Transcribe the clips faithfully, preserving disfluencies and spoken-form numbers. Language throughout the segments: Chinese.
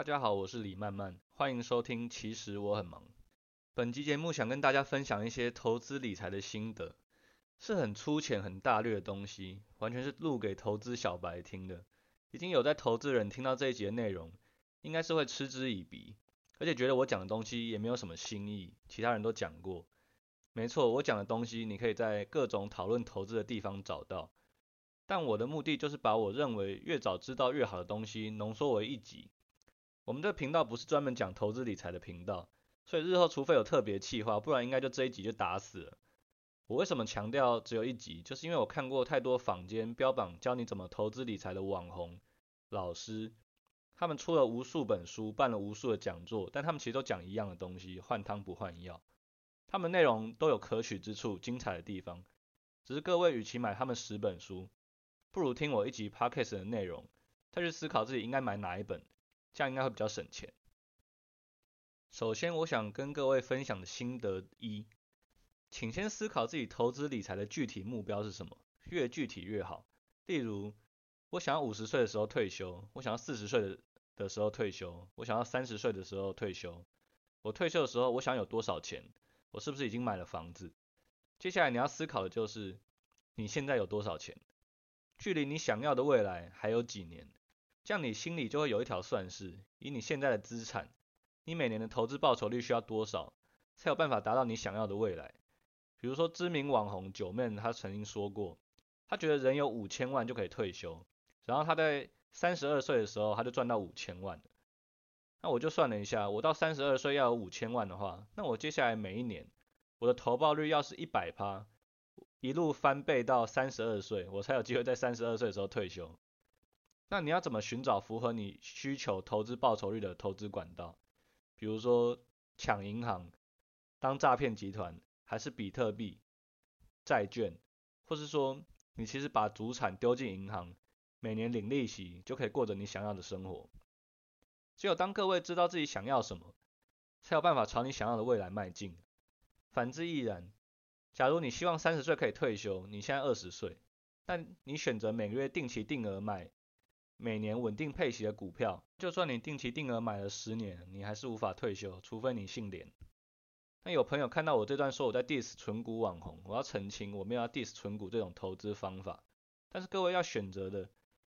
大家好，我是李漫漫，欢迎收听其实我很忙。本集节目想跟大家分享一些投资理财的心得，是很粗浅很大略的东西，完全是录给投资小白听的。已经有在投资人听到这一集的内容，应该是会嗤之以鼻，而且觉得我讲的东西也没有什么新意，其他人都讲过。没错，我讲的东西你可以在各种讨论投资的地方找到，但我的目的就是把我认为越早知道越好的东西浓缩为一集。我们这个频道不是专门讲投资理财的频道，所以日后除非有特别企划，不然应该就这一集就打死了。我为什么强调只有一集，就是因为我看过太多坊间标榜教你怎么投资理财的网红老师，他们出了无数本书，办了无数的讲座，但他们其实都讲一样的东西，换汤不换药。他们内容都有可取之处，精彩的地方，只是各位与其买他们十本书，不如听我一集 podcast 的内容，再去思考自己应该买哪一本，这样应该会比较省钱。首先我想跟各位分享的心得一，请先思考自己投资理财的具体目标是什么，越具体越好。例如，我想要五十岁的时候退休，我想要四十岁的时候退休，我想要三十岁的时候退休，我退休的时候我想有多少钱，我是不是已经买了房子。接下来你要思考的就是你现在有多少钱，距离你想要的未来还有几年，这样你心里就会有一条算式，以你现在的资产，你每年的投资报酬率需要多少，才有办法达到你想要的未来。比如说知名网红九妹他曾经说过，他觉得人有五千万就可以退休，然后他在三十二岁的时候他就赚到五千万了。那我就算了一下，我到三十二岁要有五千万的话，那我接下来每一年我的投报率要是 百分之百， 一路翻倍到三十二岁，我才有机会在三十二岁的时候退休。那你要怎么寻找符合你需求投资报酬率的投资管道？比如说抢银行、当诈骗集团，还是比特币、债券，或是说你其实把主产丢进银行，每年领利息就可以过着你想要的生活。只有当各位知道自己想要什么，才有办法朝你想要的未来迈进。反之亦然，假如你希望三十岁可以退休，你现在二十岁，但你选择每个月定期定额买每年稳定配息的股票，就算你定期定额买了十年，你还是无法退休，除非你姓连。那有朋友看到我这段说我在 diss 存股网红，我要澄清，我没有要 diss 存股这种投资方法，但是各位要选择的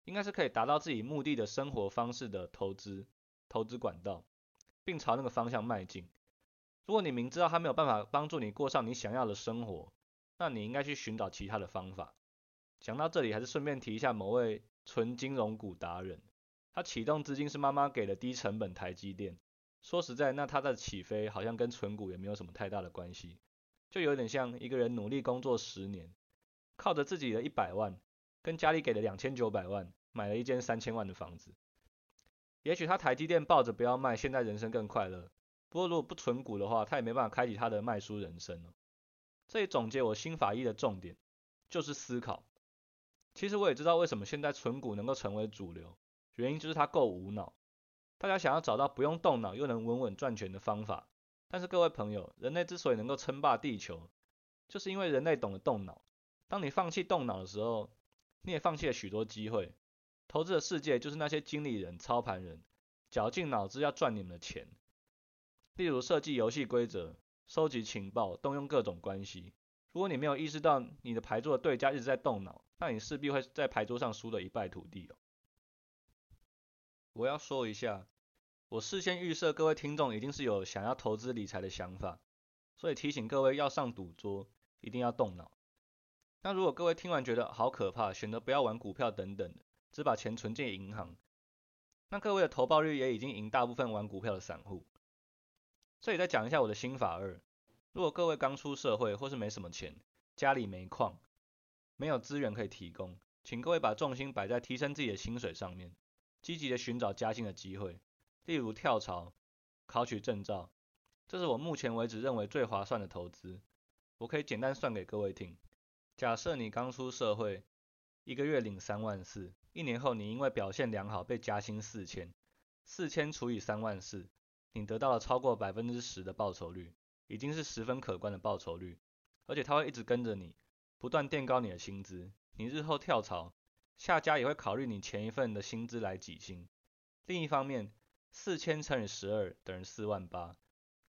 应该是可以达到自己目的的生活方式的投资投资管道，并朝那个方向迈进。如果你明知道它没有办法帮助你过上你想要的生活，那你应该去寻找其他的方法。讲到这里，还是顺便提一下某位纯金融股达人，他启动资金是妈妈给的低成本台积电。说实在，那他的起飞好像跟纯股也没有什么太大的关系，就有点像一个人努力工作十年，靠着自己的一百万跟家里给的两千九百万买了一间三千万的房子。也许他台积电抱着不要卖，现在人生更快乐，不过如果不纯股的话，他也没办法开启他的卖书人生了。这里总结我心法一的重点就是思考。其实我也知道为什么现在存股能够成为主流，原因就是它够无脑。大家想要找到不用动脑又能稳稳赚钱的方法，但是各位朋友，人类之所以能够称霸地球，就是因为人类懂得动脑。当你放弃动脑的时候，你也放弃了许多机会。投资的世界就是那些经理人、操盘人绞尽脑汁要赚你们的钱，例如设计游戏规则、收集情报、动用各种关系。如果你没有意识到你的牌桌的对家一直在动脑，那你势必会在牌桌上输得一败涂地哦。我要说一下，我事先预设各位听众一定是有想要投资理财的想法，所以提醒各位要上赌桌一定要动脑。那如果各位听完觉得好可怕，选择不要玩股票等等的，只把钱存进银行，那各位的投报率也已经赢大部分玩股票的散户。这里再讲一下我的心法二。如果各位刚出社会或是没什么钱，家里没矿，没有资源可以提供，请各位把重心摆在提升自己的薪水上面，积极的寻找加薪的机会，例如跳槽、考取证照，这是我目前为止认为最划算的投资。我可以简单算给各位听，假设你刚出社会，一个月领三万四，一年后你因为表现良好被加薪四千，四千除以三万四，你得到了超过百分之十的报酬率。已经是十分可观的报酬率，而且它会一直跟着你，不断垫高你的薪资。你日后跳槽，下家也会考虑你前一份的薪资来挤薪。另一方面，四千乘以十二等于四万八。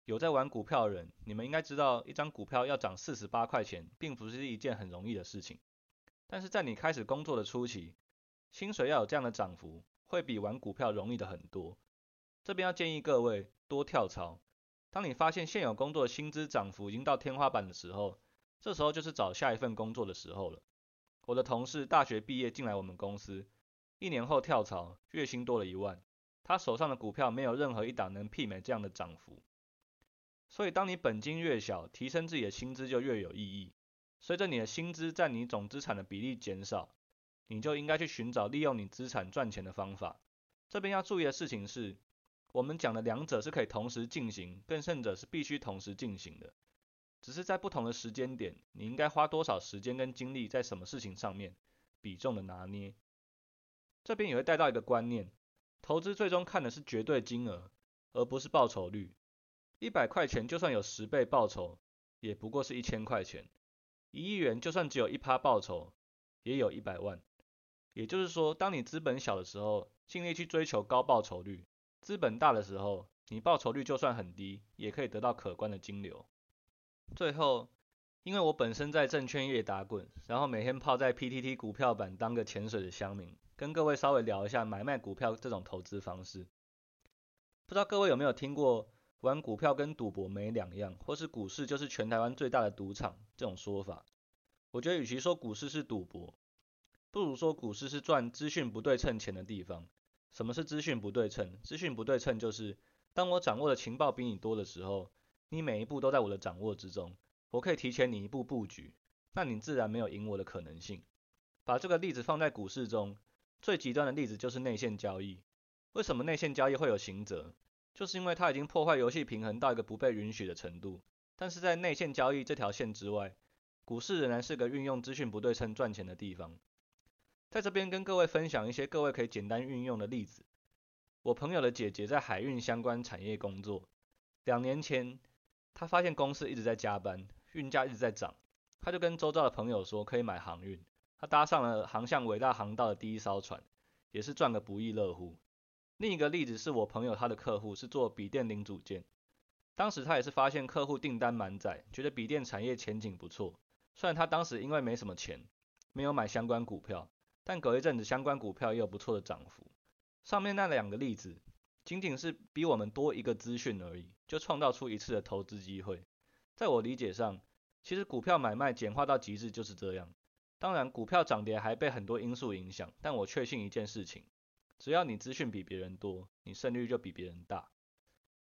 有在玩股票的人，你们应该知道一张股票要涨四十八块钱并不是一件很容易的事情。但是在你开始工作的初期，薪水要有这样的涨幅，会比玩股票容易的很多。这边要建议各位多跳槽。当你发现现有工作的薪资涨幅已经到天花板的时候，这时候就是找下一份工作的时候了。我的同事大学毕业进来我们公司，一年后跳槽，月薪多了一万，他手上的股票没有任何一档能媲美这样的涨幅。所以当你本金越小，提升自己的薪资就越有意义。随着你的薪资占你总资产的比例减少，你就应该去寻找利用你资产赚钱的方法。这边要注意的事情是，我们讲的两者是可以同时进行，更甚者是必须同时进行的。只是在不同的时间点，你应该花多少时间跟精力在什么事情上面，比重的拿捏。这边也会带到一个观念，投资最终看的是绝对金额，而不是报酬率。一百块钱就算有十倍报酬，也不过是一千块钱。一亿元就算只有 百分之一 报酬，也有一百万。也就是说，当你资本小的时候，尽力去追求高报酬率。资本大的时候，你报酬率就算很低，也可以得到可观的金流。最后，因为我本身在证券业打滚，然后每天泡在 P T T 股票版当个潜水的乡民，跟各位稍微聊一下买卖股票这种投资方式。不知道各位有没有听过玩股票跟赌博没两样，或是股市就是全台湾最大的赌场这种说法。我觉得与其说股市是赌博，不如说股市是赚资讯不对称钱的地方。什么是资讯不对称？资讯不对称就是，当我掌握的情报比你多的时候，你每一步都在我的掌握之中，我可以提前你一步布局，那你自然没有赢我的可能性。把这个例子放在股市中，最极端的例子就是内线交易。为什么内线交易会有刑责？就是因为它已经破坏游戏平衡到一个不被允许的程度。但是在内线交易这条线之外，股市仍然是个运用资讯不对称赚钱的地方。在这边跟各位分享一些各位可以简单运用的例子。我朋友的姐姐在海运相关产业工作，两年前她发现公司一直在加班，运价一直在涨，她就跟周遭的朋友说可以买航运，她搭上了航向伟大航道的第一艘船，也是赚个不亦乐乎。另一个例子是我朋友他的客户是做笔电零组件，当时他也是发现客户订单满载，觉得笔电产业前景不错，虽然他当时因为没什么钱，没有买相关股票，但隔一阵子相关股票也有不错的涨幅。上面那两个例子仅仅是比我们多一个资讯而已，就创造出一次的投资机会。在我理解上，其实股票买卖简化到极致就是这样。当然股票涨跌还被很多因素影响，但我确信一件事情，只要你资讯比别人多，你胜率就比别人大。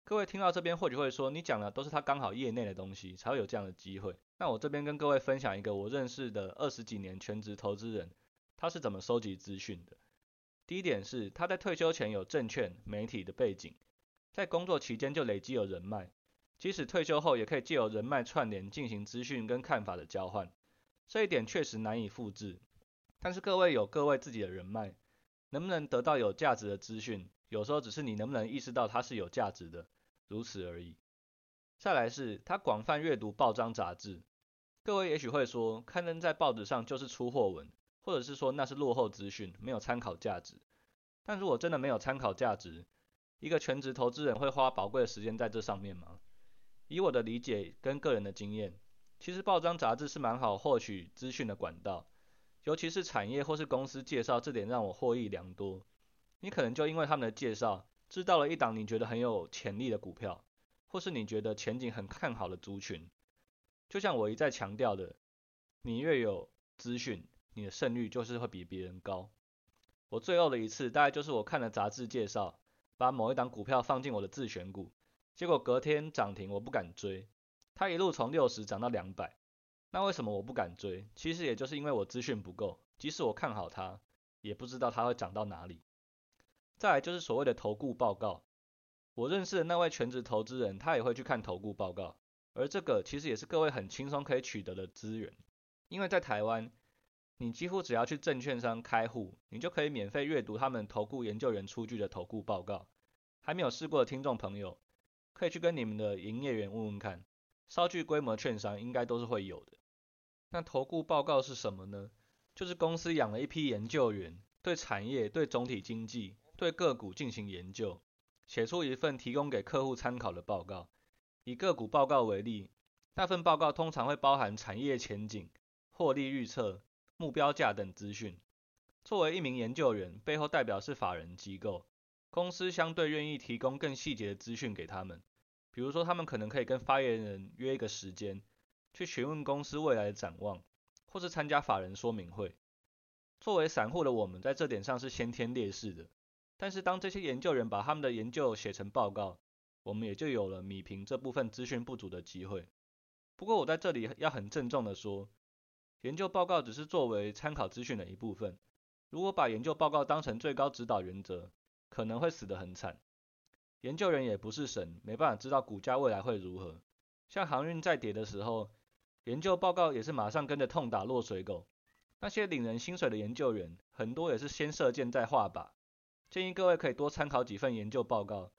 各位听到这边或许会说，你讲的都是他刚好业内的东西才会有这样的机会。那我这边跟各位分享一个我认识的二十几年全职投资人，他是怎么收集资讯的。第一点是，他在退休前有证券、媒体的背景，在工作期间就累积有人脉，即使退休后也可以借由人脉串联进行资讯跟看法的交换。这一点确实难以复制，但是各位有各位自己的人脉，能不能得到有价值的资讯，有时候只是你能不能意识到它是有价值的，如此而已。再来是，他广泛阅读报章杂志。各位也许会说，刊登在报纸上就是出货文，或者是说那是落后资讯，没有参考价值。但如果真的没有参考价值，一个全职投资人会花宝贵的时间在这上面吗？以我的理解跟个人的经验，其实报章杂志是蛮好获取资讯的管道，尤其是产业或是公司介绍，这点让我获益良多。你可能就因为他们的介绍，知道了一档你觉得很有潜力的股票，或是你觉得前景很看好的族群。就像我一再强调的，你越有资讯，你的胜率就是会比别人高。我最后的一次大概就是我看了杂志介绍，把某一档股票放进我的自选股，结果隔天涨停，我不敢追，它一路从六十涨到两百。那为什么我不敢追？其实也就是因为我资讯不够，即使我看好它，也不知道它会涨到哪里。再来就是所谓的投顾报告，我认识的那位全职投资人，他也会去看投顾报告，而这个其实也是各位很轻松可以取得的资源。因为在台湾，你几乎只要去证券商开户，你就可以免费阅读他们投顾研究员出具的投顾报告。还没有试过的听众朋友，可以去跟你们的营业员问问看，稍具规模券商应该都是会有的。那投顾报告是什么呢？就是公司养了一批研究员，对产业、对总体经济、对个股进行研究。写出一份提供给客户参考的报告。以个股报告为例，那份报告通常会包含产业前景、获利预测、目标价等资讯。作为一名研究员，背后代表是法人机构，公司相对愿意提供更细节的资讯给他们。比如说，他们可能可以跟发言人约一个时间，去询问公司未来的展望，或是参加法人说明会。作为散户的我们，在这点上是先天劣势的。但是当这些研究员把他们的研究写成报告，我们也就有了弥平这部分资讯不足的机会。不过我在这里要很郑重的说，研究报告只是作为参考资讯的一部分，如果把研究报告当成最高指导原则，可能会死得很惨。研究员也不是神，没办法知道股价未来会如何。像航运在跌的时候，研究报告也是马上跟着痛打落水狗。那些领人薪水的研究员，很多也是先射箭再画靶。建议各位可以多参考几份研究报告，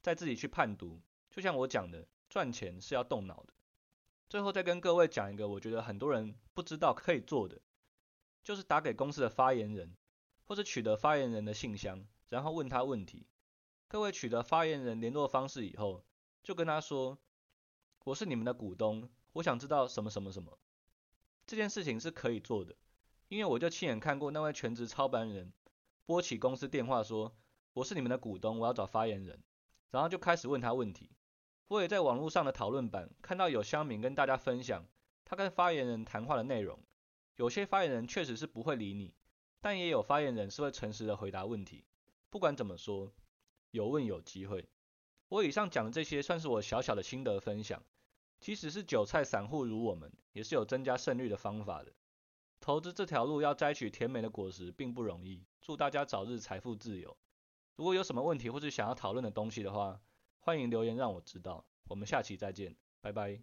再自己去判读。就像我讲的，赚钱是要动脑的。最后再跟各位讲一个我觉得很多人不知道可以做的，就是打给公司的发言人，或是取得发言人的信箱，然后问他问题。各位取得发言人联络方式以后，就跟他说，我是你们的股东，我想知道什么什么什么。这件事情是可以做的，因为我就亲眼看过那位全职操盘人拨起公司电话说，我是你们的股东，我要找发言人，然后就开始问他问题。我也在网络上的讨论版看到有乡民跟大家分享他跟发言人谈话的内容，有些发言人确实是不会理你，但也有发言人是会诚实的回答问题。不管怎么说，有问有机会。我以上讲的这些算是我小小的心得分享，即使是韭菜散户如我们，也是有增加胜率的方法的。投资这条路要摘取甜美的果实并不容易，祝大家早日财富自由。如果有什么问题或是想要讨论的东西的话，欢迎留言让我知道。我们下期再见，拜拜。